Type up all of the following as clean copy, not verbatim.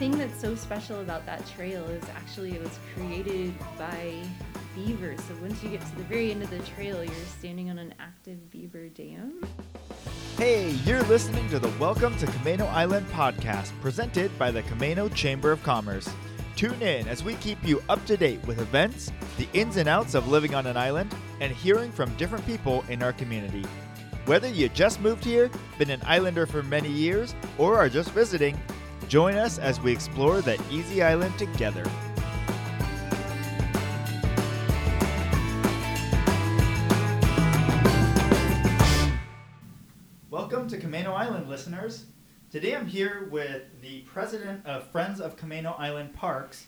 thing that's so special about that trail is actually it was created by beavers. So once you get to the very end of the trail, you're standing on an active beaver dam. Hey, you're listening to the Welcome to Camano Island podcast, presented by the Camano Chamber of Commerce. Tune in as we keep you up to date with events, the ins and outs of living on an island, and hearing from different people in our community. Whether you just moved here, been an islander for many years, or are just visiting, join us as we explore the easy island together. Welcome to Camano Island, listeners. Today I'm here with the president of Friends of Camano Island Parks,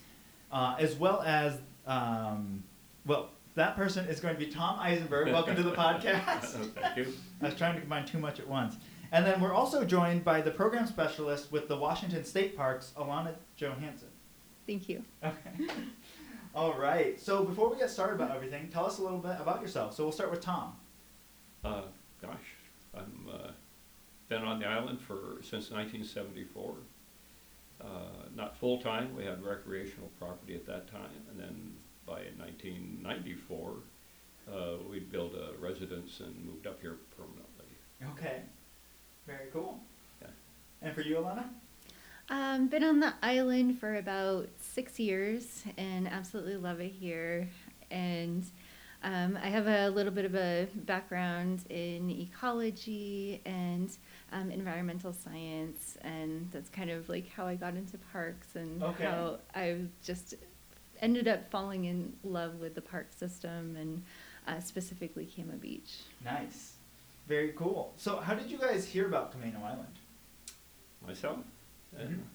as well as, that person is going to be Tom Eisenberg. Welcome to the podcast. Oh, thank you. I was trying to combine too much at once. And then we're also joined by the program specialist with the Washington State Parks, Alana Johansson. Thank you. Okay. All right. So before we get started about everything, tell us a little bit about yourself. So we'll start with Tom. I'm been on the island since 1974. Not full time. We had recreational property at that time, and then by 1994, we built a residence and moved up here permanently. Okay. Very cool. Yeah. And for you, Alana? Been on the island for about 6 years and absolutely love it here. And I have a little bit of a background in ecology and environmental science, and that's kind of like how I got into parks and how I just ended up falling in love with the park system and specifically Cama Beach. Nice. Very cool. So how did you guys hear about Camano Island? Myself? Mm-hmm. And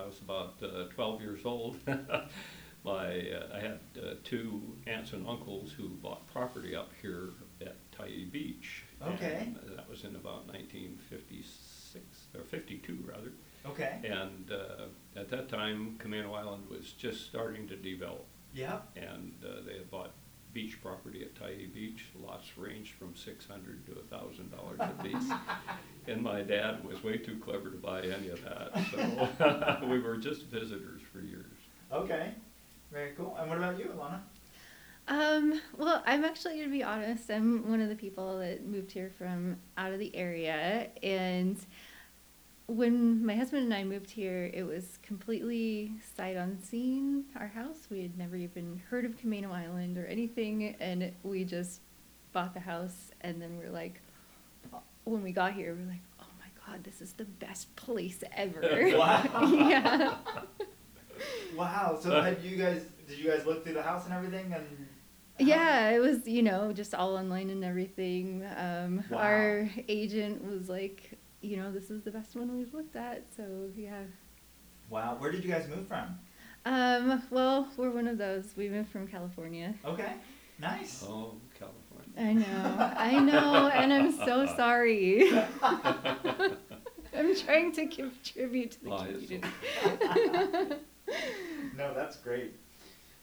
I was about 12 years old. I had two aunts and uncles who bought property up here at Tye Beach. Okay. And that was in about 1956, or 52 rather. Okay. And at that time, Camano Island was just starting to develop. Yeah. And they had bought beach property at Tye Beach. Lots ranged from $600 to $1,000 a piece. And my dad was way too clever to buy any of that. So we were just visitors for years. Okay. Very cool. And what about you, Alana? Well, I'm actually going to be honest. I'm one of the people that moved here from out of the area. And when my husband and I moved here, it was completely sight unseen, our house. We had never even heard of Camano Island or anything, and we just bought the house, and then when we got here, we were like, oh my god, this is the best place ever. Wow. Yeah. Wow. So did you guys look through the house and everything? And yeah, it was, just all online and everything. Wow. Our agent was like, this is the best one we've looked at, so yeah. Wow. Where did you guys move from? Well, we're one of those. We moved from California. Okay. Nice. Oh, California. I know, and I'm so sorry. I'm trying to give tribute to the community. No, that's great.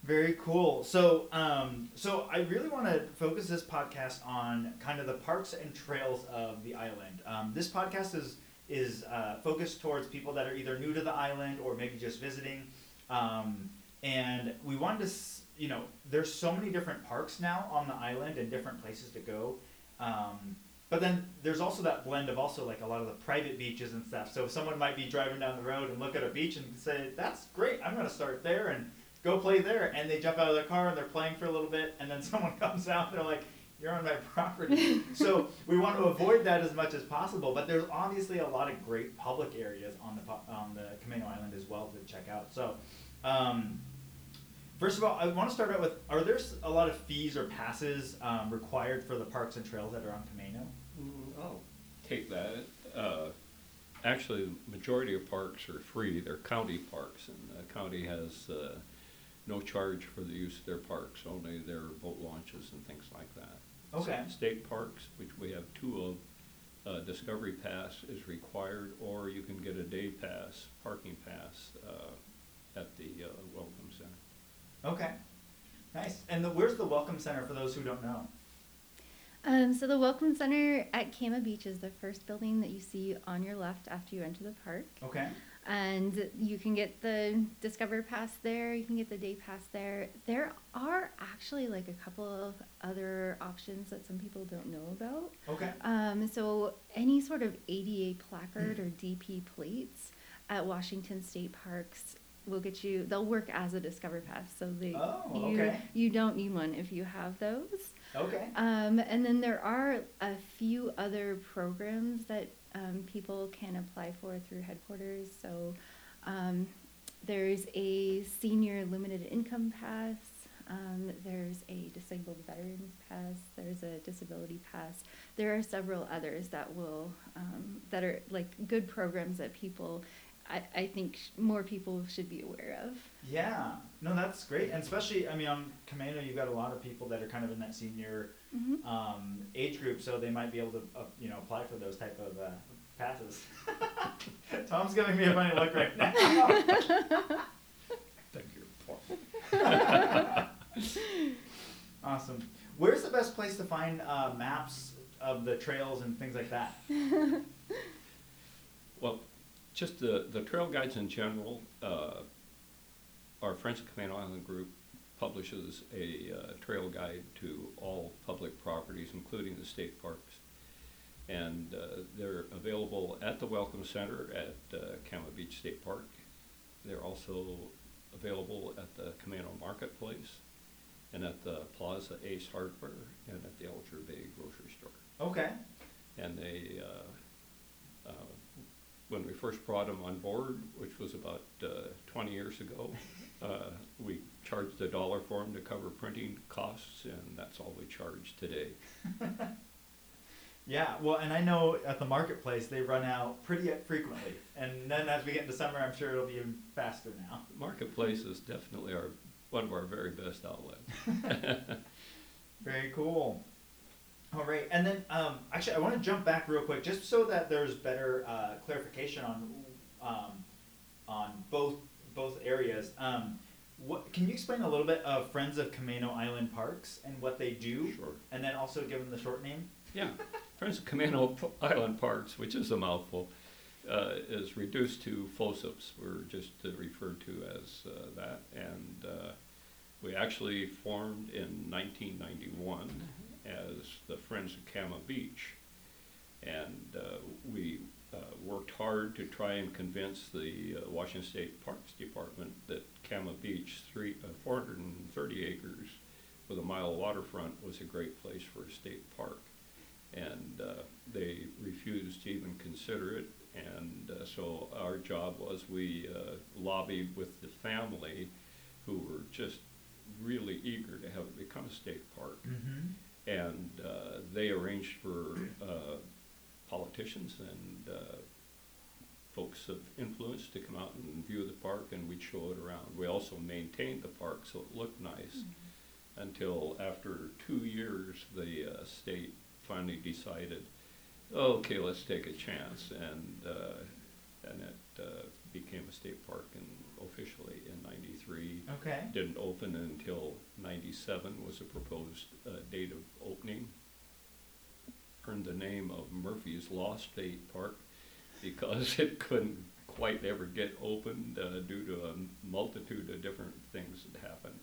Very cool. So I really want to focus this podcast on kind of the parks and trails of the island. This podcast is focused towards people that are either new to the island or maybe just visiting. And we wanted to, there's so many different parks now on the island and different places to go. But then there's also that blend of also like a lot of the private beaches and stuff. So someone might be driving down the road and look at a beach and say, that's great, I'm going to start there and go play there. And they jump out of their car and they're playing for a little bit, and then someone comes out and they're like, you're on my property. So we want to avoid that as much as possible, but there's obviously a lot of great public areas on the Camano Island as well to check out. So first of all, I want to start out with, are there a lot of fees or passes required for the parks and trails that are on Camano? I'll take that. Actually, the majority of parks are free. They're county parks, and the county has no charge for the use of their parks, only their boat launches and things like that. Okay. So state parks, which we have two of, Discovery Pass is required, or you can get a day pass, parking pass, at the Welcome Center. Okay, nice. And where's the Welcome Center for those who don't know? So the Welcome Center at Cama Beach is the first building that you see on your left after you enter the park. Okay. And you can get the Discover Pass there, you can get the Day Pass there. There are actually like a couple of other options that some people don't know about. Okay. So any sort of ADA placard or DP plates at Washington State Parks will get you, they'll work as a Discover Pass, so they you don't need one if you have those. Okay. And then there are a few other programs that people can apply for through headquarters. So there's a senior limited income pass, there's a disabled veterans pass, there's a disability pass. There are several others that will that are like good programs that people, I think more people should be aware of. Yeah, no, that's great. And especially, I mean, on Camano, you've got a lot of people that are kind of in that senior age group, so they might be able to, you know, apply for those type of passes. Tom's giving me a funny look right now. Thank you. Awesome. Where's the best place to find maps of the trails and things like that? Well, just the trail guides in general. Our Friends of Camano Island group publishes a trail guide to all public properties, including the state parks. And they're available at the Welcome Center at Cama Beach State Park. They're also available at the Camano Marketplace and at the Plaza Ace Hardware and at the Al Gore Grocery Store. Okay. And they, when we first brought them on board, which was about 20 years ago, we charged $1 for them to cover printing costs, and that's all we charge today. Yeah, well, and I know at the marketplace they run out pretty frequently, and then as we get into summer, I'm sure it'll be even faster now. The marketplace is definitely one of our very best outlets. Very cool. All right, and then actually I want to jump back real quick just so that there's better clarification on both areas. What can you explain a little bit of Friends of Camano Island Parks and what they do? Sure. And then also give them the short name. Yeah, Friends of Camano Island Parks, which is a mouthful, is reduced to FOSPs. We're just referred to as that, and we actually formed in 1991. As the Friends of Cama Beach, and we worked hard to try and convince the Washington State Parks Department that Cama Beach, 430 acres with a mile of waterfront, was a great place for a state park, and they refused to even consider it. And so our job was, we lobbied with the family, who were just really eager to have it become a state park. Mm-hmm. And they arranged for politicians and folks of influence to come out and view the park, and we'd show it around. We also maintained the park so it looked nice. Mm-hmm. Until after 2 years, the state finally decided, okay, let's take a chance, and it became a state park officially in 93. Okay. Didn't open until 97 was the proposed date of opening. Earned the name of Murphy's Law State Park because it couldn't quite ever get opened due to a multitude of different things that happened.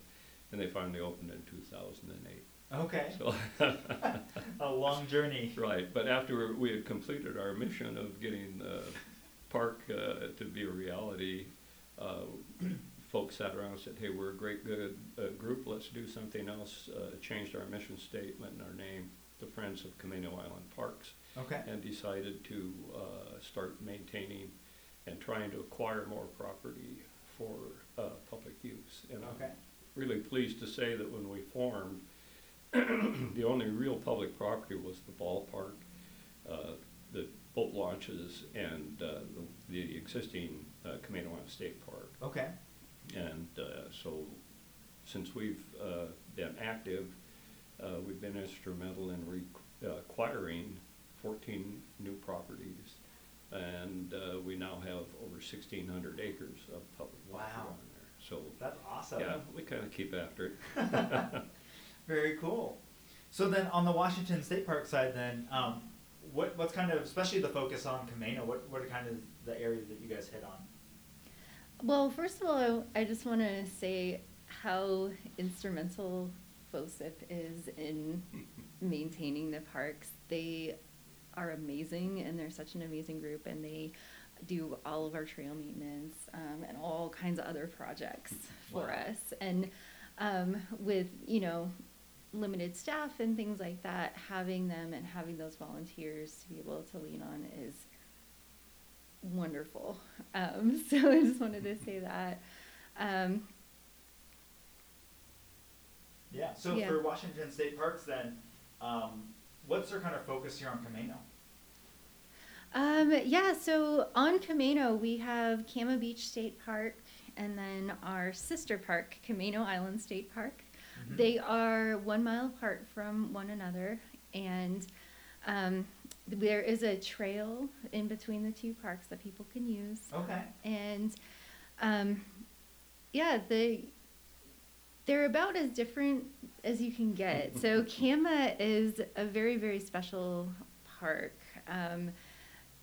And they finally opened in 2008. Okay. So a long journey. Right, but after we had completed our mission of getting the park to be a reality, folks sat around and said, hey, we're a great good group, let's do something else. Changed our mission statement and our name to Friends of Camano Island Parks. Okay. And decided to start maintaining and trying to acquire more property for public use. And okay. I'm really pleased to say that when we formed, the only real public property was the ballpark, the boat launches, and the existing Camano Island State Park. Okay. And so since we've been active, we've been instrumental in acquiring 14 new properties, and we now have over 1,600 acres of public land. Wow. On there. So that's awesome. Yeah, we kind of keep after it. Very cool. So then on the Washington State Park side then, what's kind of, especially the focus on Camano, what are kind of the areas that you guys hit on? Well, first of all, I just want to say how instrumental FOSP is in maintaining the parks. They are amazing, and they're such an amazing group, and they do all of our trail maintenance and all kinds of other projects for us. And with, you know, limited staff and things like that, having them and having those volunteers to be able to lean on is wonderful. So I just wanted to say that. Yeah, so yeah. For Washington State Parks then, what's their kind of focus here on Camano? Yeah, so on Camano, we have Cama Beach State Park and then our sister park, Camano Island State Park. Mm-hmm. They are 1 mile apart from one another, and there is a trail in between the two parks that people can use. Okay. And yeah, they're about as different as you can get. So Cama is a very, very special park.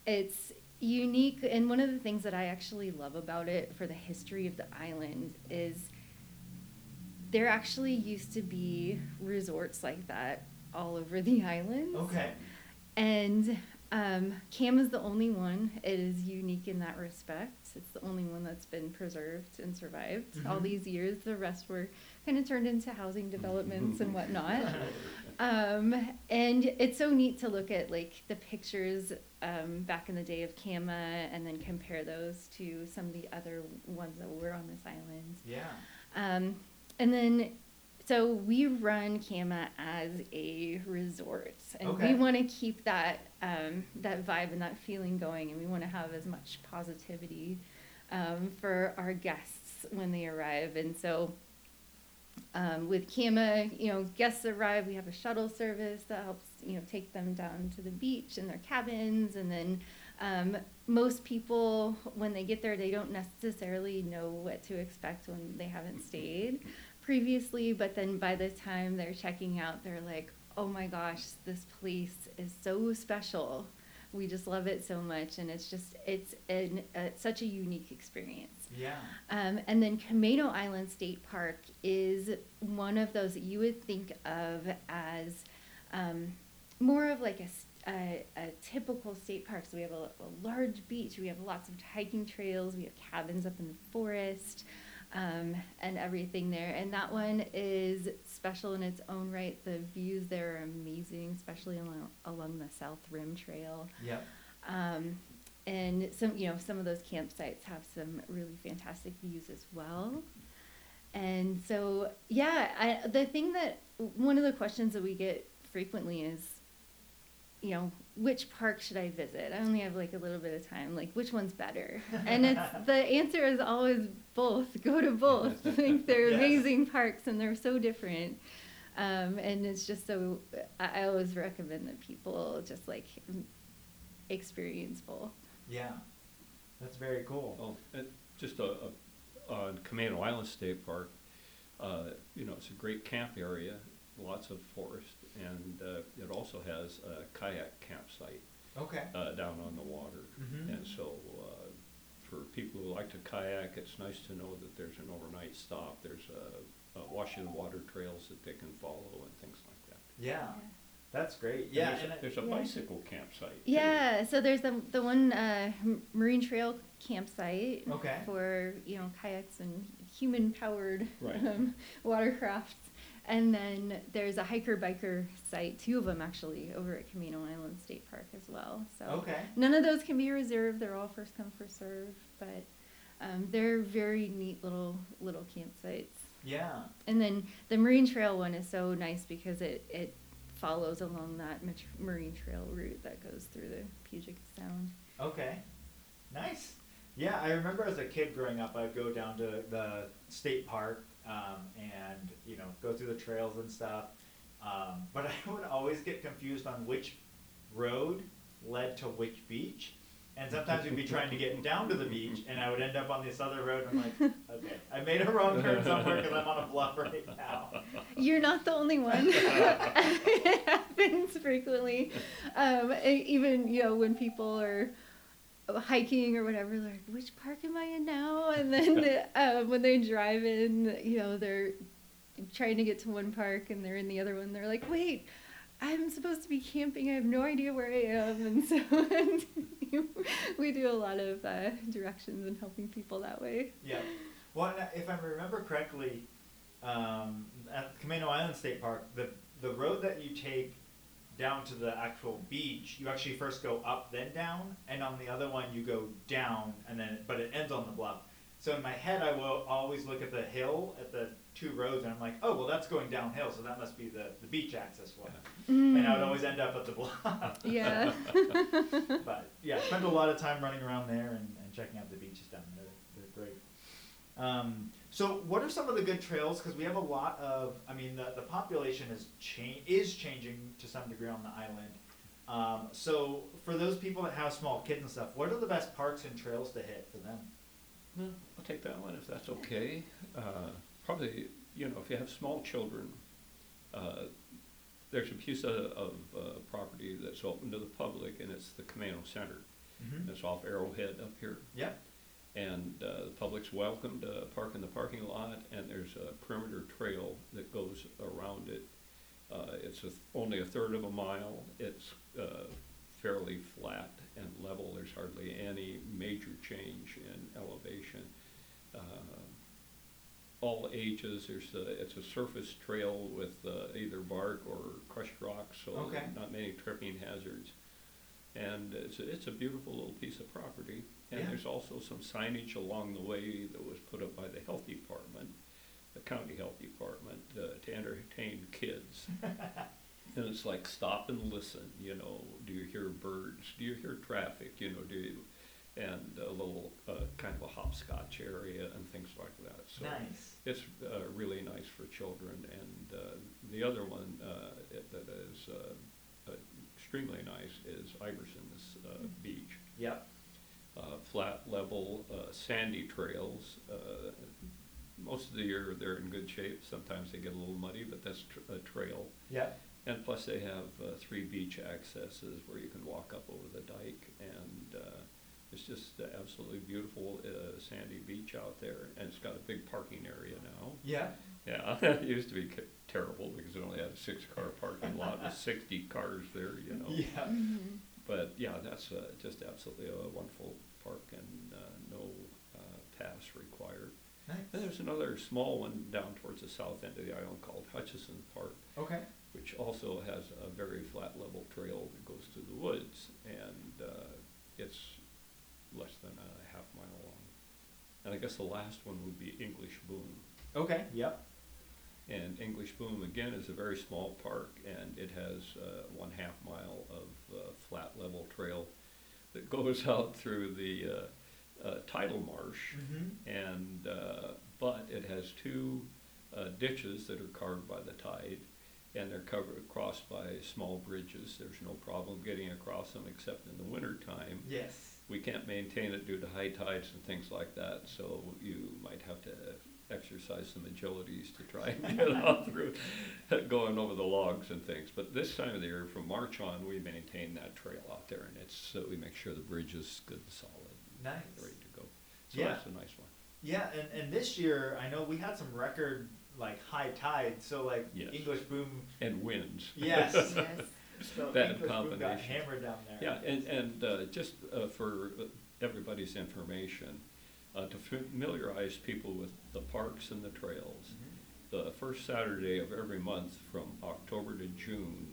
It's unique, and one of the things that I actually love about it for the history of the island is there actually used to be resorts like that all over the island. Okay. And Cama's the only one. It is unique in that respect. It's the only one that's been preserved and survived all these years. The rest were kind of turned into housing developments and whatnot. And it's so neat to look at like the pictures back in the day of Cama and then compare those to some of the other ones that were on this island. Yeah. And then so we run Cama as a resort, and we want to keep that that vibe and that feeling going, and we want to have as much positivity for our guests when they arrive. And so with Cama, you know, guests arrive, we have a shuttle service that helps, you know, take them down to the beach and their cabins. And then most people, when they get there, they don't necessarily know what to expect when they haven't stayed previously, but then by the time they're checking out, they're like, oh my gosh, this place is so special. We just love it so much, and it's just, it's such a unique experience. Yeah. And then Camano Island State Park is one of those that you would think of as more of like a typical state park. So we have a large beach, we have lots of hiking trails, we have cabins up in the forest, and everything there. And that one is special in its own right. The views there are amazing, especially along the South Rim Trail. Yeah. And some, you know, some of those campsites have some really fantastic views as well. And so, yeah, the thing that, one of the questions that we get frequently is, you know, which park should I visit? I only have like a little bit of time. Like, which one's better? And it's the answer is always both. Go to both. I think they're amazing parks, and they're so different. And it's just so, I always recommend that people just like experience both. Yeah, that's very cool. Well, and just on Camano Island State Park, you know, it's a great camp area. Lots of forest, and it also has a kayak campsite down on the water. And so for people who like to kayak, it's nice to know that there's an overnight stop. There's a Washington Water Trails that they can follow and things like that. Yeah, that's great. Yeah, and there's a bicycle campsite. Yeah, too. So there's the one Marine Trail campsite for, you know, kayaks and human-powered watercraft. And then there's a hiker-biker site, two of them actually, over at Camano Island State Park as well. So none of those can be reserved. They're all first come, first serve. But they're very neat little campsites. Yeah. And then the Marine Trail one is so nice because it follows along that Marine Trail route that goes through the Puget Sound. Okay. Nice. Yeah, I remember as a kid growing up, I'd go down to the state park and, you know, go through the trails and stuff. But I would always get confused on which road led to which beach. And sometimes we'd be trying to get down to the beach, and I would end up on this other road, and I'm like, okay, I made a wrong turn somewhere because I'm on a bluff right now. You're not the only one. It happens frequently. Even, you know, when people are hiking or whatever, like, which park am I in now? And then when they drive in, you know, they're trying to get to one park, and they're in the other one. They're like, wait, I'm supposed to be camping. I have no idea where I am. And so we do a lot of directions and helping people that way. Yeah. Well, if I remember correctly, at Camano Island State Park, the road that you take down to the actual beach, you actually first go up, then down. And on the other one, you go down, and then but it ends on the bluff. So in my head, I will always look at the hill, at the two roads, and I'm like, oh, well, that's going downhill, so that must be the beach access one. Mm. And I would always end up at the bluff. Yeah. But, yeah, spend a lot of time running around there and checking out the beaches down there. They're great. So what are some of the good trails? Because we have a lot of, I mean, the population is changing to some degree on the island. So for those people that have small kids and stuff, what are the best parks and trails to hit for them? Well, I'll take that one if that's okay. Probably, you know, if you have small children, there's a piece of property that's open to the public, and it's the Camano Center. Mm-hmm. It's off Arrowhead up here. Yeah. And the public's welcome to park in the parking lot, and there's a perimeter trail that goes around it. It's only a third of a mile. It's fairly flat and level. There's hardly any major change in elevation. All ages. It's a surface trail with either bark or crushed rocks, so okay. Not many tripping hazards. And it's a beautiful little piece of property. And yeah. There's also some signage along the way that was put up by the health department, the county health department, to entertain kids. And it's like, stop and listen. You know, do you hear birds? Do you hear traffic? You know, and a little kind of a hopscotch area and things like that. So nice. It's really nice for children. And the other one that is extremely nice is Iverson's Beach. Yep. Flat level, sandy trails. Most of the year they're in good shape. Sometimes they get a little muddy, but that's a trail. Yep. And plus they have three beach accesses where you can walk up over the dike, and it's just absolutely beautiful sandy beach out there, and it's got a big parking area now. Yeah. Yeah, it used to be terrible because it only had a 6-car parking lot with 60 cars there, you know. Yeah. Mm-hmm. But yeah, that's just absolutely a wonderful park, and no pass required. Nice. And there's another small one down towards the south end of the island called Hutchison Park. Okay. Which also has a very flat level trail that goes through the woods, and it's less than a half mile long. And I guess the last one would be English Boom. Okay, yep. And English Boom, again, is a very small park, and it has 1/2 mile of flat level trail that goes out through the tidal marsh, mm-hmm. And but it has two ditches that are carved by the tide, and they're covered across by small bridges. There's no problem getting across them except in the winter time. Yes. We can't maintain it due to high tides and things like that, so you might have to exercise some agilities to try and get out through going over the logs and things. But this time of the year, from March on, we maintain that trail out there, and it's we make sure the bridge is good and solid. Nice. And ready to go. So yeah. That's a nice one. Yeah, and this year, I know we had some record high tide, so yes. English Boom and winds. Yes, yes. So that English combination Boom got hammered down there. Yeah, and just for everybody's information, to familiarize people with the parks and the trails, mm-hmm. The first Saturday of every month from October to June,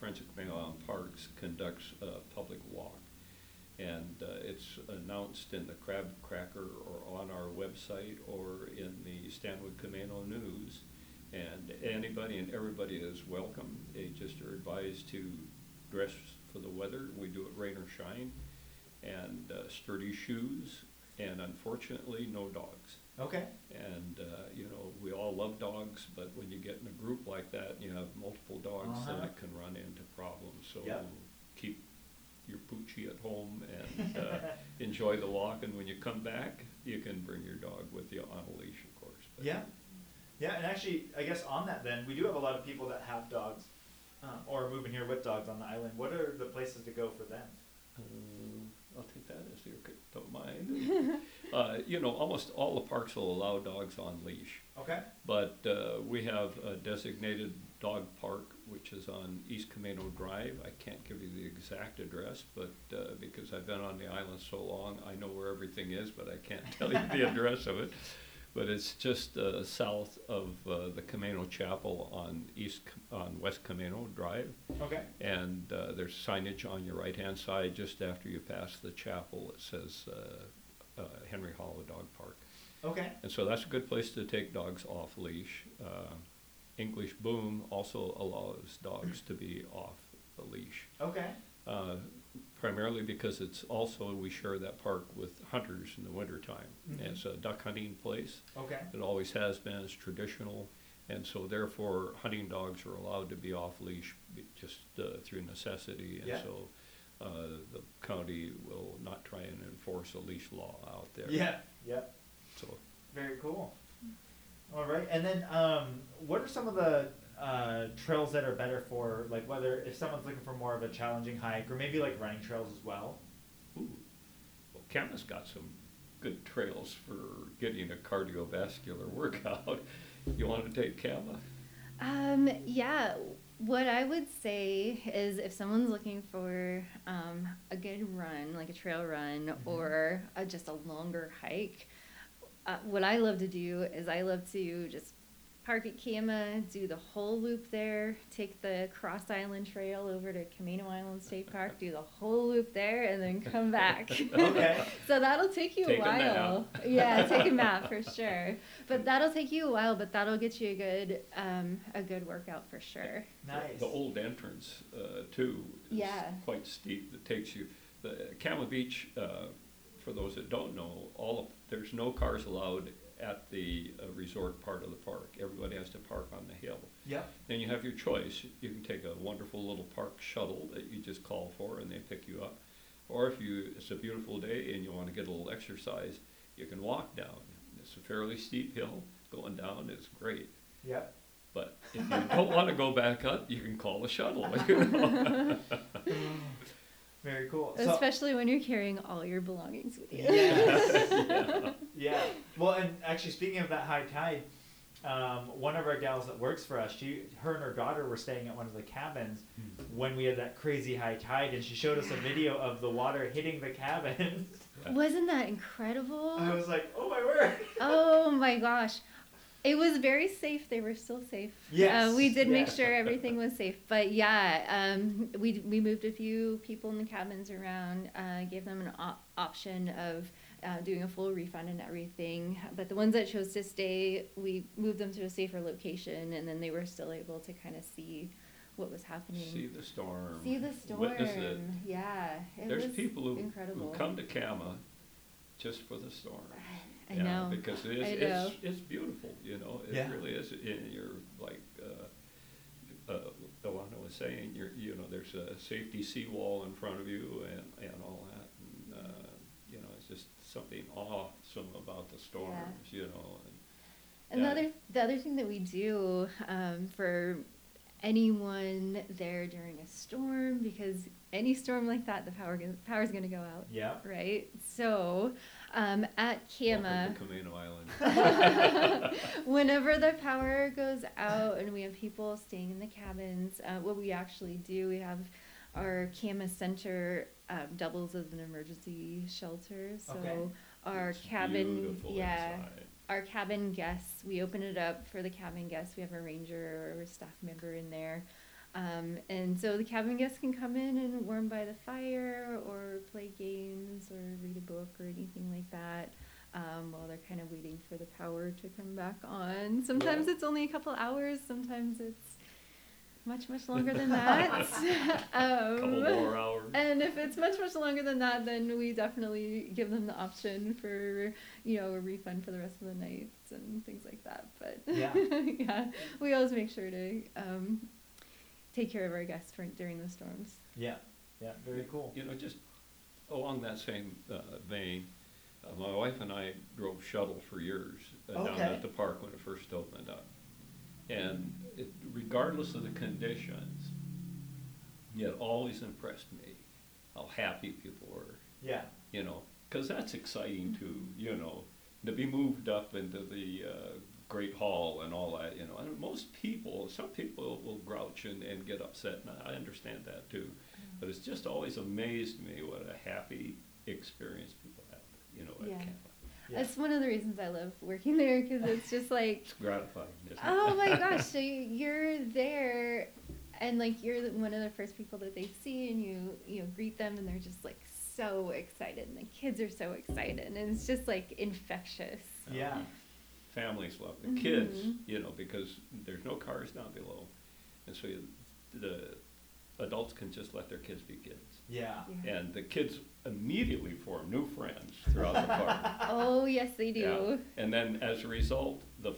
Friends of Camano Island Parks conducts a public walk, and it's announced in the Crab Cracker or on our website or in the Stanwood Camano News, and anybody and everybody is welcome. They just are advised to dress for the weather. We do it rain or shine, and sturdy shoes, and unfortunately no dogs. Okay. And you know, we all love dogs, but when you get in a group like that and you have multiple dogs, uh-huh. Then it can run into problems, so yep. Keep your poochie at home and enjoy the walk. And when you come back, you can bring your dog with you on a leash, of course. But yeah. Yeah, and actually, I guess on that then, we do have a lot of people that have dogs or are moving here with dogs on the island. What are the places to go for them? I'll take that as you don't mind. You know, almost all the parks will allow dogs on leash. Okay. But we have a designated dog park, which is on East Camano Drive. I can't give you the exact address, but because I've been on the island so long, I know where everything is, but I can't tell you the address of it. But it's just south of the Camano Chapel on West Camano Drive. Okay. And there's signage on your right-hand side just after you pass the chapel. It says Henry Hollow Dog Park. Okay. And so that's a good place to take dogs off leash. English Boom also allows dogs to be off the leash. Okay. Primarily because it's also, we share that park with hunters in the wintertime. Mm-hmm. It's a duck hunting place. Okay. It always has been, it's traditional, and so therefore hunting dogs are allowed to be off leash just through necessity, and yeah. So the county will not try and enforce a leash law out there. Yeah, yeah. So. Very cool. All right, and then what are some of the trails that are better for, like, whether if someone's looking for more of a challenging hike or maybe like running trails as well? Ooh, well, Cama's got some good trails for getting a cardiovascular workout. You want to take Cama? Yeah, what I would say is if someone's looking for a good run, like a trail run, mm-hmm. or just a longer hike, what I love to do is I love to just park at Cama, do the whole loop there, take the Cross Island Trail over to Camano Island State Park, do the whole loop there, and then come back. Okay. So that'll take you a while. Yeah, take a map for sure. But that'll take you a while, but that'll get you a good workout for sure. Nice. The old entrance, too, is quite steep. That takes you, the Cama Beach, for those that don't know, there's no cars allowed at the resort part of the park. Everybody has to park on the hill. Yeah. Then you have your choice. You can take a wonderful little park shuttle that you just call for and they pick you up. Or if it's a beautiful day and you want to get a little exercise, you can walk down. It's a fairly steep hill. Going down is great. Yeah. But if you don't want to go back up, you can call the shuttle. You know? Very cool. Especially when you're carrying all your belongings with you. Yeah. Yeah. Well, and actually, speaking of that high tide, one of our gals that works for us, her and her daughter were staying at one of the cabins when we had that crazy high tide, and she showed us a video of the water hitting the cabins. Wasn't that incredible? I was like, oh my word. Oh my gosh. It was very safe. They were still safe. Yes. We did make sure everything was safe. But yeah, we moved a few people in the cabins around, gave them an option of doing a full refund and everything. But the ones that chose to stay, we moved them to a safer location, and then they were still able to kind of see what was happening. See the storm. See the storm. Witness it. Yeah. There's people who come to Cama just for the storm. I know. Because it's beautiful, you know. It really is. And you're like Alana was saying, you know, there's a safety seawall in front of you and all that. And, you know, it's just something awesome about the storms, you know. And the other thing that we do for anyone there during a storm, because any storm like that, the power's going to go out. Yeah. Right? So at Cama, Camano Island. Whenever the power goes out and we have people staying in the cabins, what we actually do, we have our Cama Center doubles as an emergency shelter. So our cabin guests, we open it up for the cabin guests. We have a ranger or a staff member in there. And so the cabin guests can come in and warm by the fire or play games or read a book or anything like that while they're kind of waiting for the power to come back on. Sometimes it's only a couple hours. Sometimes it's much, much longer than that. Couple more hours. And if it's much, much longer than that, then we definitely give them the option for, you know, a refund for the rest of the nights and things like that. But yeah, we always make sure to take care of our guests during the storms. Yeah, Yeah, very cool. You know, just along that same vein, my wife and I drove shuttle for years down at the park when it first opened up. And it, regardless of the conditions, it always impressed me how happy people were. Yeah. You know, because that's exciting too, you know, to be moved up into the Great Hall and all that, you know. And most people, some people will grouch and get upset, and I understand that too. But it's just always amazed me what a happy experience people have, you know, at Camp. Yeah. That's one of the reasons I love working there, because it's just like... It's gratifying, isn't it? Oh my gosh, so you're there, and like you're one of the first people that they see, and you know, greet them, and they're just like so excited, and the kids are so excited, and it's just like infectious. Yeah. Families love the kids, you know, because there's no cars down below, and so the adults can just let their kids be kids. Yeah. And the kids immediately form new friends throughout the park. Oh, yes, they do. Yeah. And then as a result, the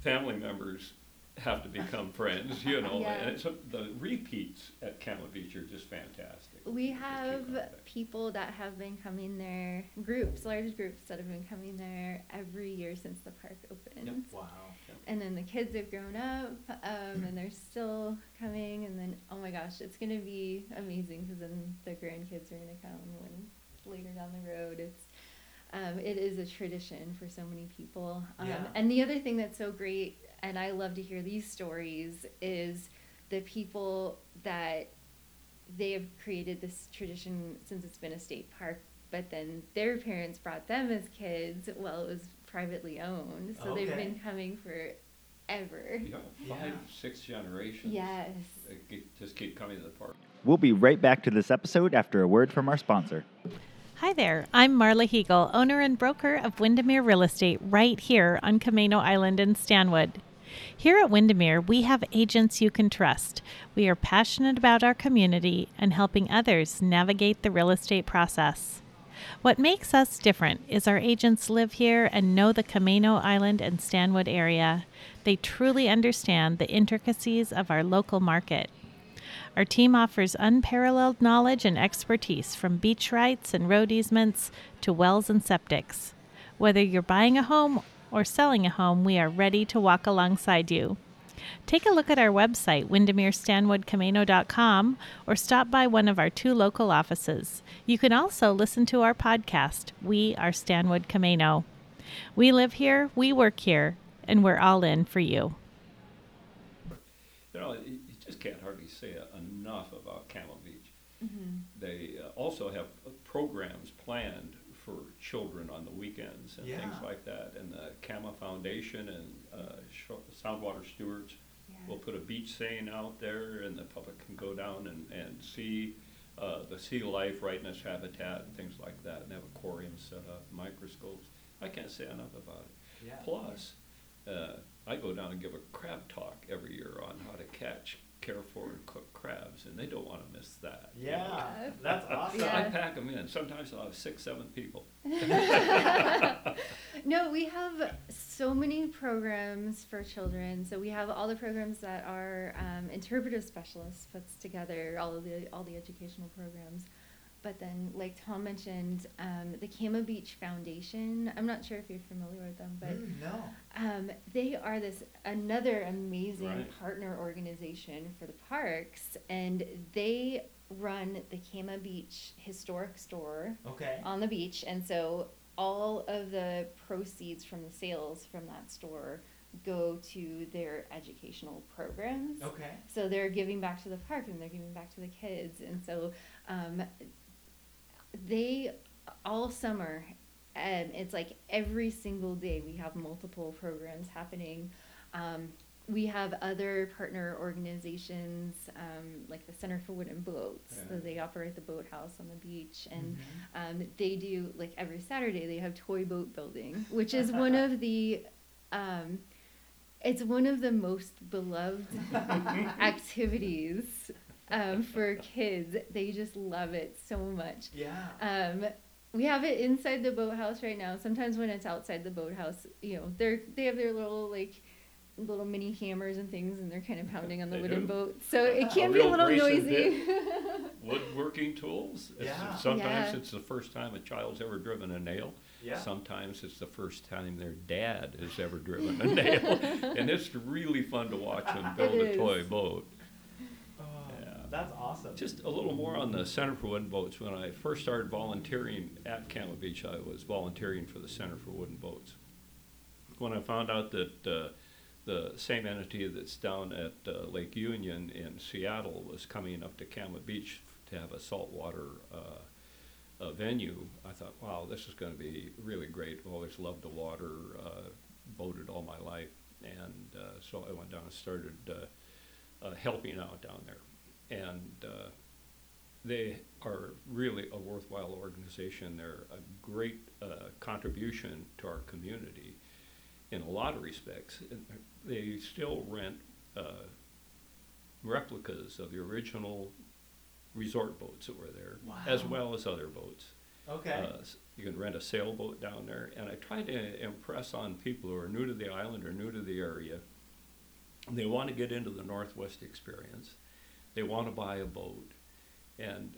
family members have to become friends, you know. Yeah. And so the repeats at Cama Beach are just fantastic. We have people that have been coming there, groups, large groups that have been coming there every year since the park opened. Yep. Wow. Yep. And then the kids have grown up, and they're still coming, and then, oh my gosh, it's going to be amazing, because then the grandkids are going to come when later down the road. It's it is a tradition for so many people. And the other thing that's so great, and I love to hear these stories, is the people that they have created this tradition since it's been a state park, but then their parents brought them as kids while it was privately owned. So they've been coming forever. Yeah, 5, 6 generations. Yes. They just keep coming to the park. We'll be right back to this episode after a word from our sponsor. Hi there, I'm Marla Heagle, owner and broker of Windermere Real Estate right here on Camano Island in Stanwood. Here at Windermere, we have agents you can trust. We are passionate about our community and helping others navigate the real estate process. What makes us different is our agents live here and know the Camano Island and Stanwood area. They truly understand the intricacies of our local market. Our team offers unparalleled knowledge and expertise, from beach rights and road easements to wells and septics. Whether you're buying a home or selling a home, we are ready to walk alongside you. Take a look at our website, WindermereStanwoodCamano.com, or stop by one of our 2 local offices. You can also listen to our podcast, We Are Stanwood Camano. We live here, we work here, and we're all in for you. You know, can't hardly say enough about Cama Beach. They also have programs planned for children on the weekends and things like that, and the Cama Foundation and Soundwater Stewards will put a beach seine out there, and the public can go down and see the sea life right in its habitat and things like that, and have aquariums set up, microscopes. I can't say enough about it. Plus, I go down and give a crab talk every year on how to catch, care for, and cook crabs, and they don't want to miss that. You know? That's awesome. Yeah. I pack them in. Sometimes I'll have 6, 7 people. No, we have so many programs for children. So we have all the programs that our interpretive specialist puts together, all the educational programs. But then, like Tom mentioned, the Cama Beach Foundation, I'm not sure if you're familiar with them, but no. They are another amazing partner organization for the parks, and they run the Cama Beach Historic Store on the beach, and so all of the proceeds from the sales from that store go to their educational programs. So they're giving back to the park, and they're giving back to the kids, and so... They, all summer, it's like every single day we have multiple programs happening. We have other partner organizations, like the Center for Wooden Boats. So they operate the boathouse on the beach, and they do, like every Saturday, they have toy boat building, which is one of the... it's one of the most beloved activities for kids. They just love it so much. We have it inside the boathouse right now. Sometimes when it's outside the boathouse, you know, they have their little like little mini hammers and things, and they're kind of pounding on the wooden boat. So it can be a little noisy. Woodworking tools. Yeah. Sometimes it's the first time a child's ever driven a nail. Yeah. Sometimes it's the first time their dad has ever driven a nail. And it's really fun to watch them build a toy boat. That's awesome. Just a little more on the Center for Wooden Boats. When I first started volunteering at Cama Beach, I was volunteering for the Center for Wooden Boats. When I found out that the same entity that's down at Lake Union in Seattle was coming up to Cama Beach to have a saltwater venue, I thought, wow, this is going to be really great. I've always loved the water, boated all my life, and so I went down and started helping out down there. And they are really a worthwhile organization. They're a great contribution to our community in a lot of respects. They still rent replicas of the original resort boats that were there, as well as other boats. Okay. You can rent a sailboat down there. And I try to impress on people who are new to the island or new to the area, they want to get into the Northwest experience. They want to buy a boat, and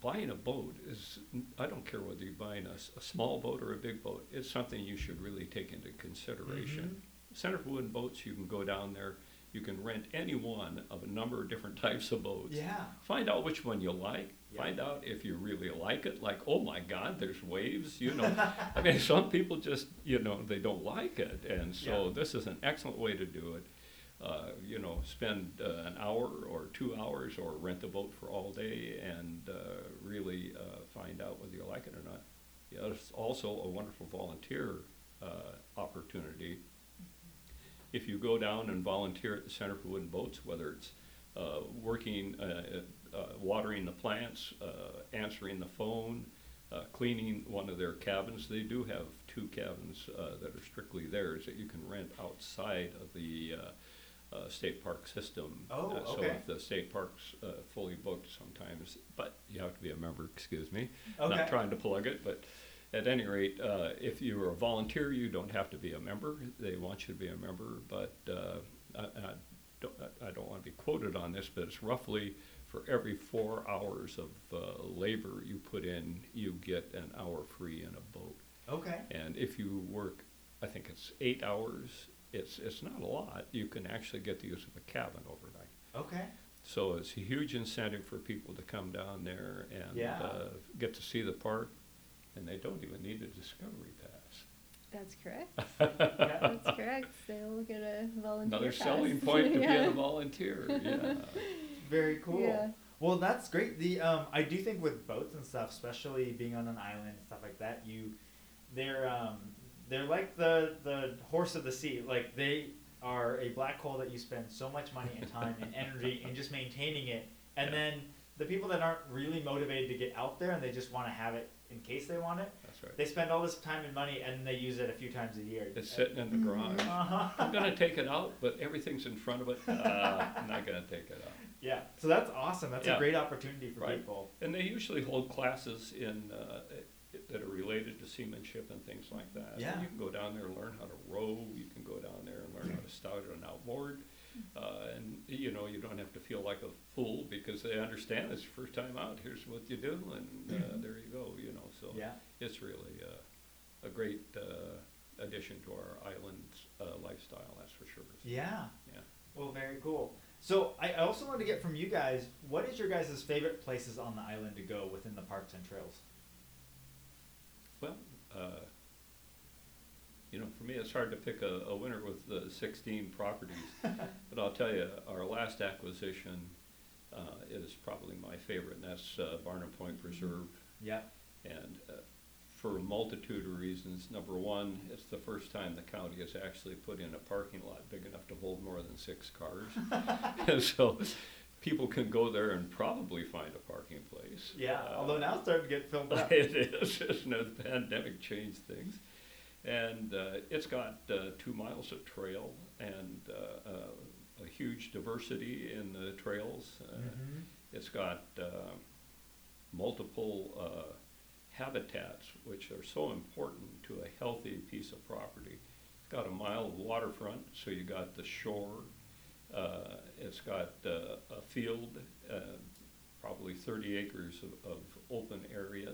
buying a boat is, I don't care whether you're buying a small boat or a big boat, it's something you should really take into consideration. Mm-hmm. Center for Wooden Boats, you can go down there, you can rent any one of a number of different types of boats. Yeah. Find out which one you like, find out if you really like it, like, oh my God, there's waves, you know. I mean, some people just, you know, they don't like it, and so this is an excellent way to do it. You know, spend an hour or 2 hours or rent the boat for all day and really find out whether you like it or not. Yeah, it's also a wonderful volunteer opportunity. If you go down and volunteer at the Center for Wooden Boats, whether it's working, watering the plants, answering the phone, cleaning one of their cabins. They do have two cabins that are strictly theirs that you can rent outside of the state park system. So if the state park's fully booked sometimes, but you have to be a member, excuse me. Okay. Not trying to plug it, but at any rate, if you are a volunteer, you don't have to be a member. They want you to be a member, but I don't want to be quoted on this, but it's roughly for every 4 hours of labor you put in, you get an hour free in a boat. Okay. And if you work, I think it's 8 hours, it's not a lot. You can actually get the use of a cabin overnight. Okay. So it's a huge incentive for people to come down there and get to see the park, and they don't even need a discovery pass. That's correct. That's correct. They'll get a volunteer Another pass. Selling point to being a volunteer. Yeah. Very cool. Yeah. Well, that's great. The I do think with boats and stuff, especially being on an island and stuff like that, they're like the horse of the sea. Like they are a black hole that you spend so much money and time and energy and just maintaining it. And then the people that aren't really motivated to get out there and they just want to have it in case they want it. That's right. They spend all this time and money, and they use it a few times a year. It's sitting in the garage. Uh-huh. I'm going to take it out, but everything's in front of it. I'm not going to take it out. Yeah, so that's awesome. That's a great opportunity for people. And they usually hold classes in that are related to seamanship and things like that. Yeah. And you can go down there and learn how to row. You can go down there and learn how to start an outboard. And, you know, you don't have to feel like a fool because they understand it's your first time out. Here's what you do, and there you go, you know. So it's really a great addition to our island lifestyle, that's for sure. So, yeah. Well, very cool. So I also wanted to get from you guys, what is your guys' favorite places on the island to go within the parks and trails? Well, you know, for me, it's hard to pick a winner with 16 properties, but I'll tell you, our last acquisition is probably my favorite, and that's Barnum Point Preserve. Yeah. And for a multitude of reasons. Number one, it's the first time the county has actually put in a parking lot big enough to hold more than 6 cars. And so people can go there and probably find a parking place. Yeah, although now it's starting to get filled up. It is, isn't it? The pandemic changed things. And it's got 2 miles of trail and a huge diversity in the trails. It's got multiple habitats, which are so important to a healthy piece of property. got a mile of waterfront, so you got the shore. It's got a field, probably 30 acres of open area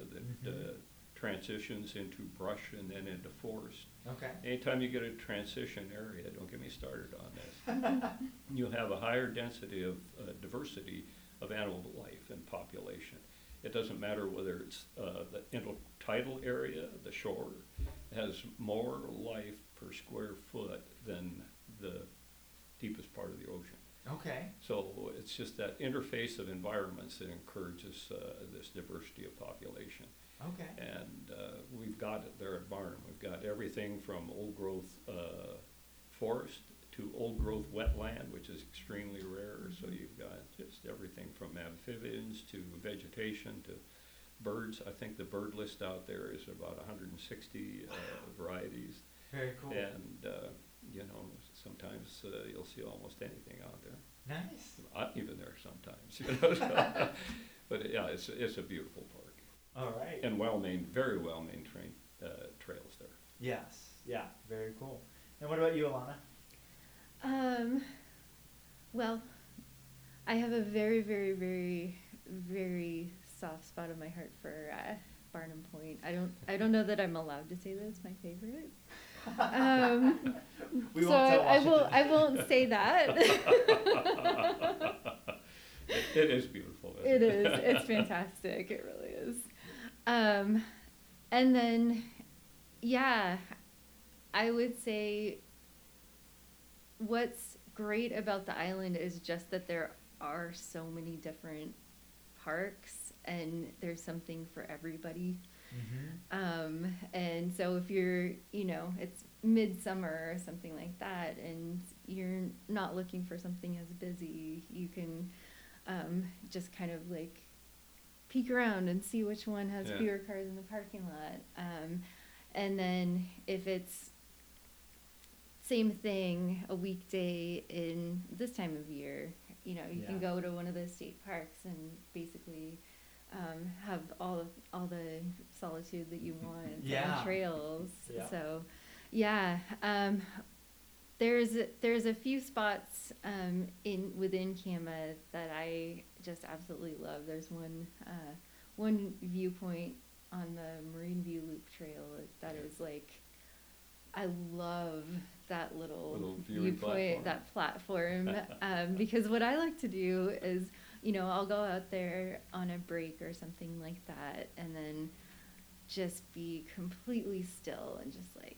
that transitions into brush and then into forest. Okay. Anytime you get a transition area, don't get me started on this, you'll have a higher density of diversity of animal life and population. It doesn't matter whether it's the intertidal area, the shore, has more life per square foot than the deepest part of the ocean. Okay. So it's just that interface of environments that encourages this diversity of population. Okay. And we've got it there at Barnum. We've got everything from old growth forest to old growth wetland, which is extremely rare. Mm-hmm. So you've got just everything from amphibians to vegetation to birds. I think the bird list out there is about 160 varieties. Very cool. And you know, sometimes you'll see almost anything out there. Nice. I'm even there sometimes, you know, so. But yeah, it's a beautiful park. All right. And well-maintained, very well-maintained trails there. Yes. Yeah. Very cool. And what about you, Alana? Well, I have a very, very, very, very soft spot in my heart for Barnum Point. I don't know that I'm allowed to say that's my favorite. So I won't say that. It is beautiful. Isn't it? It's fantastic. It really is. And then, yeah, I would say what's great about the island is just that there are so many different parks and there's something for everybody. Mm-hmm. And so if you're, you know, it's midsummer or something like that and you're not looking for something as busy, you can just kind of like peek around and see which one has fewer cars in the parking lot. And then if it's same thing, a weekday in this time of year, you know, you can go to one of the state parks and basically have all the solitude that you want on trails. Yeah. So, yeah, there's a few spots within Cama that I just absolutely love. There's one viewpoint on the Marine View Loop Trail that is like, I love that little viewpoint, that platform, because what I like to do is, you know, I'll go out there on a break or something like that and then just be completely still and just like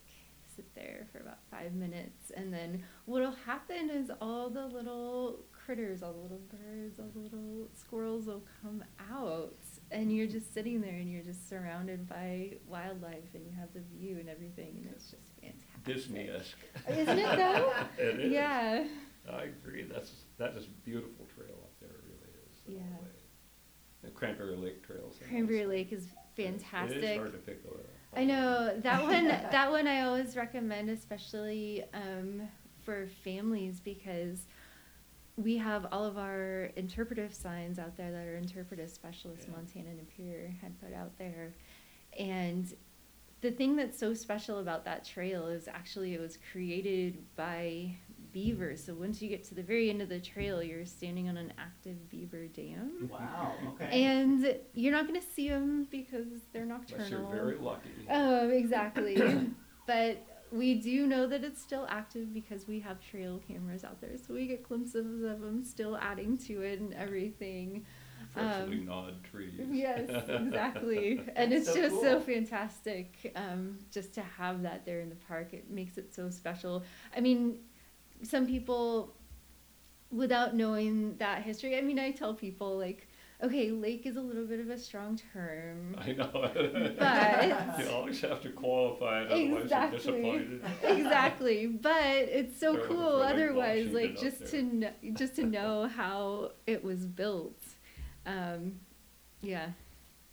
sit there for about 5 minutes. And then what'll happen is all the little critters, all the little birds, all the little squirrels will come out and you're just sitting there and you're just surrounded by wildlife and you have the view and everything and it's just fantastic. Disney-esque. Isn't it though? It is. Yeah. I agree. That is a beautiful trail up there. Yeah. The Cranberry Lake trails. Cranberry Lake is fantastic. It is hard to pick over. I know that one. That one I always recommend, especially for families, because we have all of our interpretive signs out there that our interpretive specialists, Montana and Imperial, had put out there, and the thing that's so special about that trail is actually it was created by beavers. So once you get to the very end of the trail, you're standing on an active beaver dam. Wow. Okay. And you're not going to see them because they're nocturnal. Unless you're very lucky. Exactly. But we do know that it's still active because we have trail cameras out there, so we get glimpses of them still adding to it and everything. Freshly gnawed trees. Yes, exactly. And it's so just cool. So fantastic just to have that there in the park. It makes it so special. I mean, some people, without knowing that history, I mean, I tell people, like, okay, lake is a little bit of a strong term. I know. But you always have to qualify it, otherwise you're disappointed. Exactly. But it's so cool otherwise, like, just to know how it was built. Yeah.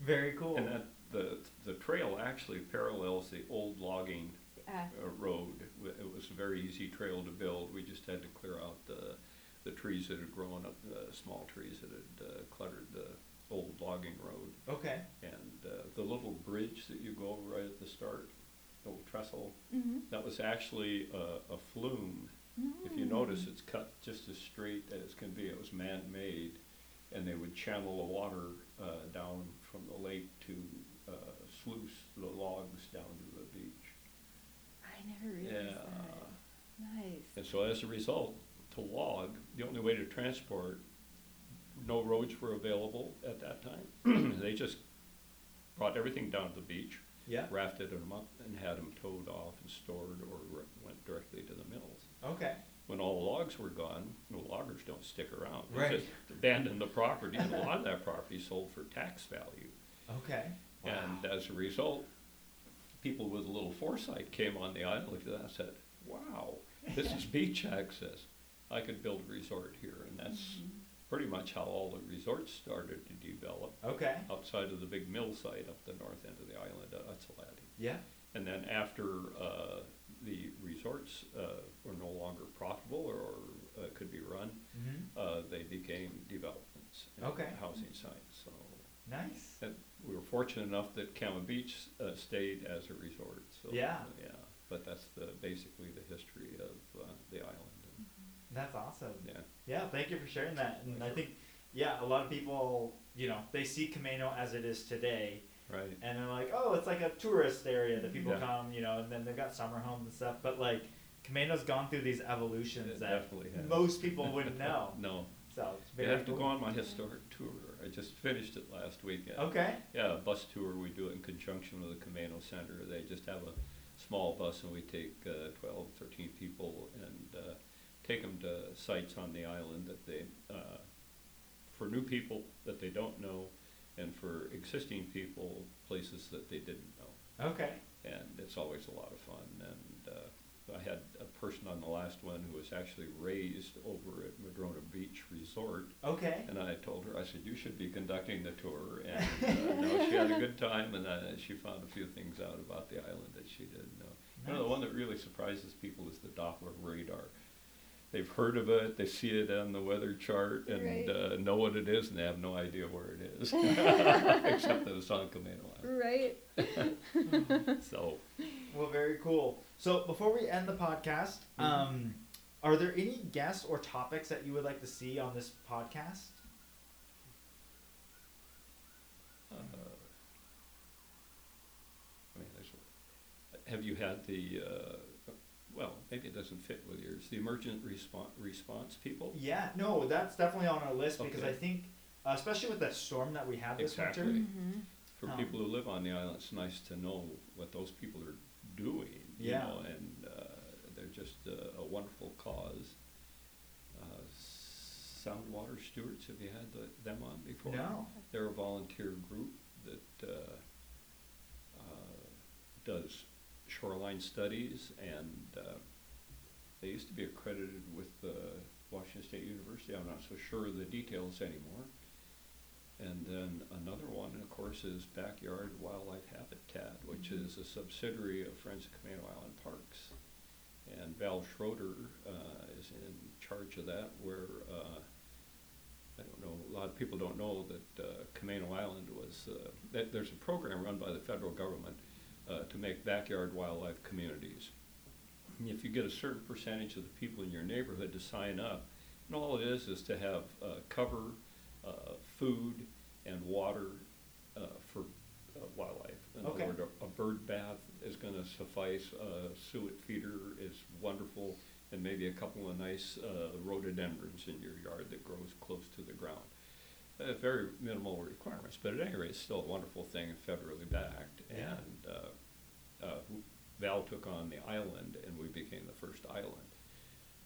Very cool. And that the trail actually parallels the old logging road. It was a very easy trail to build. We just had to clear out the trees that had grown up, the small trees that had cluttered the old logging road. Okay. And the little bridge that you go over right at the start little trestle. Mm-hmm. That was actually a flume. Mm. If you notice, it's cut just as straight as can be. It was man-made, and they would channel the water down from the lake to sluice the logs down to the beach. I never realized that. Nice. And so as a result, to log, the only way to transport, no roads were available at that time. They just brought everything down to the beach, rafted them up, and had them towed off and stored or went directly to the mills. Okay. When all the logs were gone, the loggers don't stick around. They just abandoned the property, and a lot of that property sold for tax value. Okay. Wow. And as a result, people with a little foresight came on the island, looked at that and said, wow, this is beach access. I could build a resort here, and that's pretty much how all the resorts started to develop. Okay. Outside of the big mill site up the north end of the island at Utsaladi. Yeah. And then after the resorts were no longer profitable or could be run, they became developments and housing sites. So nice. And we were fortunate enough that Cama Beach stayed as a resort. So, yeah. But that's basically the history of the island. That's awesome. Yeah. Thank you for sharing that. And I think, a lot of people, they see Camano as it is today. Right. And they're like, oh, it's like a tourist area that people come, and then they've got summer homes and stuff. But like, Camano's gone through these evolutions that most people wouldn't know. No. So it's very cool. You have to go on my historic tour. I just finished it last weekend. Okay. Yeah, a bus tour. We do it in conjunction with the Camano Center. They just have a small bus, and we take 12, 13 people and take them to sites on the island that they, for new people that they don't know, and for existing people, places that they didn't know. Okay. And it's always a lot of fun. And I had a person on the last one who was actually raised over at Madrona Beach Resort. Okay. And I told her, I said, you should be conducting the tour. And no, she had a good time, and she found a few things out about the island that she didn't know. Nice. The one that really surprises people is the Doppler radar. They've heard of it, they see it on the weather chart, and know what it is, and they have no idea where it is, except that it's on Camano Island. Right. Well, very cool. So before we end the podcast, are there any guests or topics that you would like to see on this podcast? Have you had the... well, maybe it doesn't fit with yours. The emergent response people? Yeah, no, that's definitely on our list because I think, especially with that storm that we had this winter. For people who live on the island, it's nice to know what those people are doing. You know, and they're just a wonderful cause. Soundwater Stewards, have you had them on before? No. They're a volunteer group that does shoreline studies, and they used to be accredited with Washington State University. I'm not so sure of the details anymore. And then another one, of course, is Backyard Wildlife Habitat, which is a subsidiary of Friends of Camano Island Parks. And Val Schroeder is in charge of that, where I don't know, a lot of people don't know that Camano Island was, that there's a program run by the federal government to make backyard wildlife communities. And if you get a certain percentage of the people in your neighborhood to sign up, and all it is to have cover, food, and water for wildlife. In other words, a bird bath is going to suffice, a suet feeder is wonderful, and maybe a couple of nice rhododendrons in your yard that grows close to the ground. Very minimal requirements, but at any rate, it's still a wonderful thing, federally backed. And Val took on the island, and we became the first island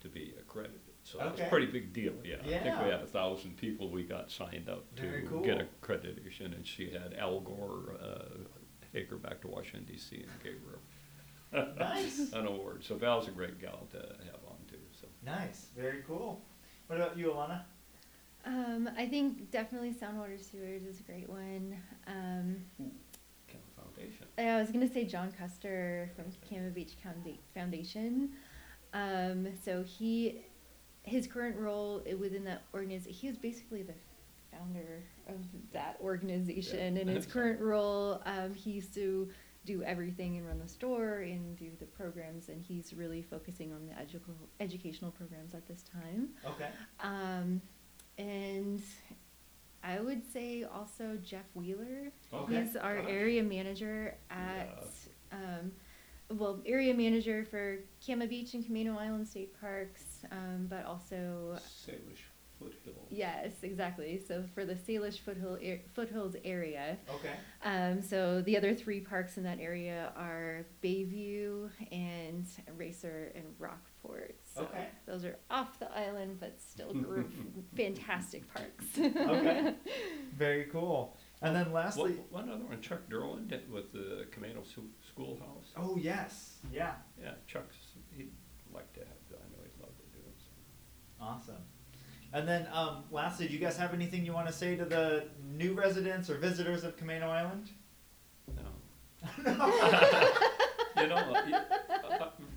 to be accredited. So that was a pretty big deal. Yeah, I think we had 1,000 people we got signed up to get accreditation, and she had Al Gore take her back to Washington D.C. and gave her an award. So Val's a great gal to have on too. So nice, very cool. What about you, Alana? I think definitely Soundwater Stewards is a great one. Cama Foundation. I was going to say John Custer from Cama Beach Foundation. So his current role within that organization, he was basically the founder of that organization. In his current role, he used to do everything and run the store and do the programs, and he's really focusing on the educational programs at this time. Okay. And I would say also Jeff Wheeler. Okay. He's our area manager at, area manager for Cama Beach and Camano Island State Parks, but also Salish Foothills. Yes, exactly. So for the Salish Foothills area. Okay. So the other three parks in that area are Bayview and Racer and Rockport. So okay. Those are off the island, but still group fantastic parks. Okay. Very cool. And then lastly, one other one, Chuck Durland did with the Camano Schoolhouse. Oh yes, yeah. Yeah, Chuck's, he'd like to have, I know he'd love to do it. So. Awesome. And then lastly, do you guys have anything you want to say to the new residents or visitors of Camano Island? No. No. You know,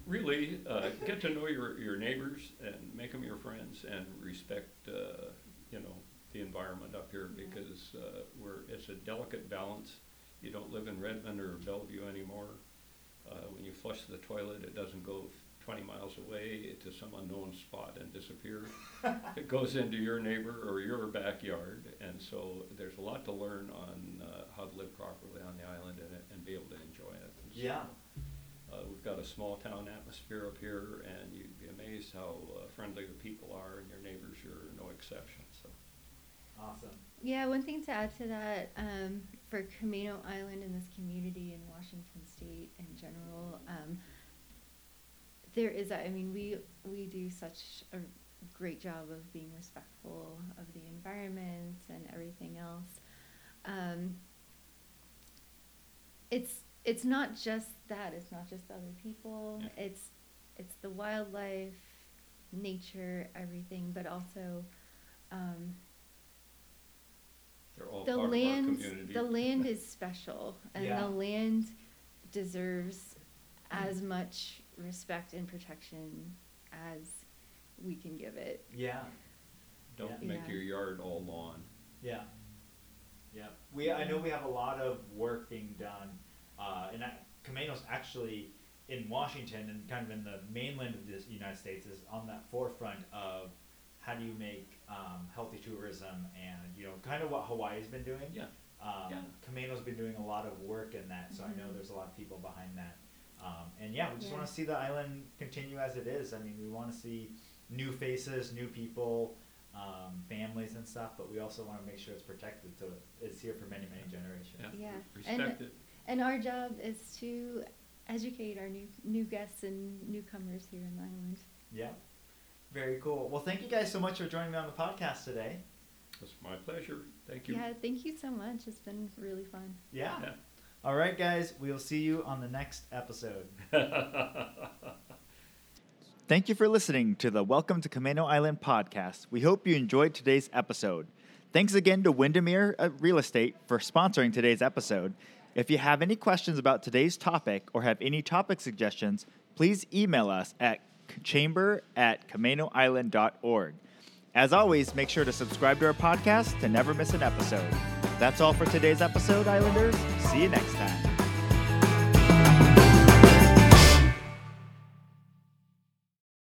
really get to know your neighbors and make them your friends and respect, you know, the environment up here, because it's a delicate balance. You don't live in Redmond or Bellevue anymore. When you flush the toilet, it doesn't go 20 miles away to some unknown spot and disappear. It goes into your neighbor or your backyard, and so there's a lot to learn on how to live properly on the island and be able to enjoy it. And yeah. So, we've got a small town atmosphere up here, and you'd be amazed how friendly the people are, and your neighbors are no exception. So. Awesome. Yeah, one thing to add to that, for Camano Island and this community in Washington State in general, there is, I mean, we do such a great job of being respectful of the environment and everything else. It's not just that. It's not just other people. Yeah. It's the wildlife, nature, everything, but also. They're all the part land, of our community. The land is special, and yeah. The land deserves as much respect and protection as we can give it. Yeah. Don't make your yard all lawn. Yeah. Yeah. I know we have a lot of work being done, and Camano's actually in Washington and kind of in the mainland of the United States is on that forefront of. How do you make healthy tourism, and you know, kind of what Hawaii's been doing. Yeah. Camano's been doing a lot of work in that, so I know there's a lot of people behind that. And yeah, we just want to see the island continue as it is. I mean, we want to see new faces, new people, families and stuff, but we also want to make sure it's protected so it's here for many, many generations. Yeah. Respect it. And our job is to educate our new guests and newcomers here in the island. Yeah. Very cool. Well, thank you guys so much for joining me on the podcast today. It's my pleasure. Thank you. Yeah, thank you so much. It's been really fun. Yeah. Yeah. All right, guys. We'll see you on the next episode. Thank you for listening to the Welcome to Camano Island podcast. We hope you enjoyed today's episode. Thanks again to Windermere Real Estate for sponsoring today's episode. If you have any questions about today's topic or have any topic suggestions, please email us at chamber@camanoisland.org. As always, make sure to subscribe to our podcast to never miss an episode. That's all for today's episode, Islanders. See you next time.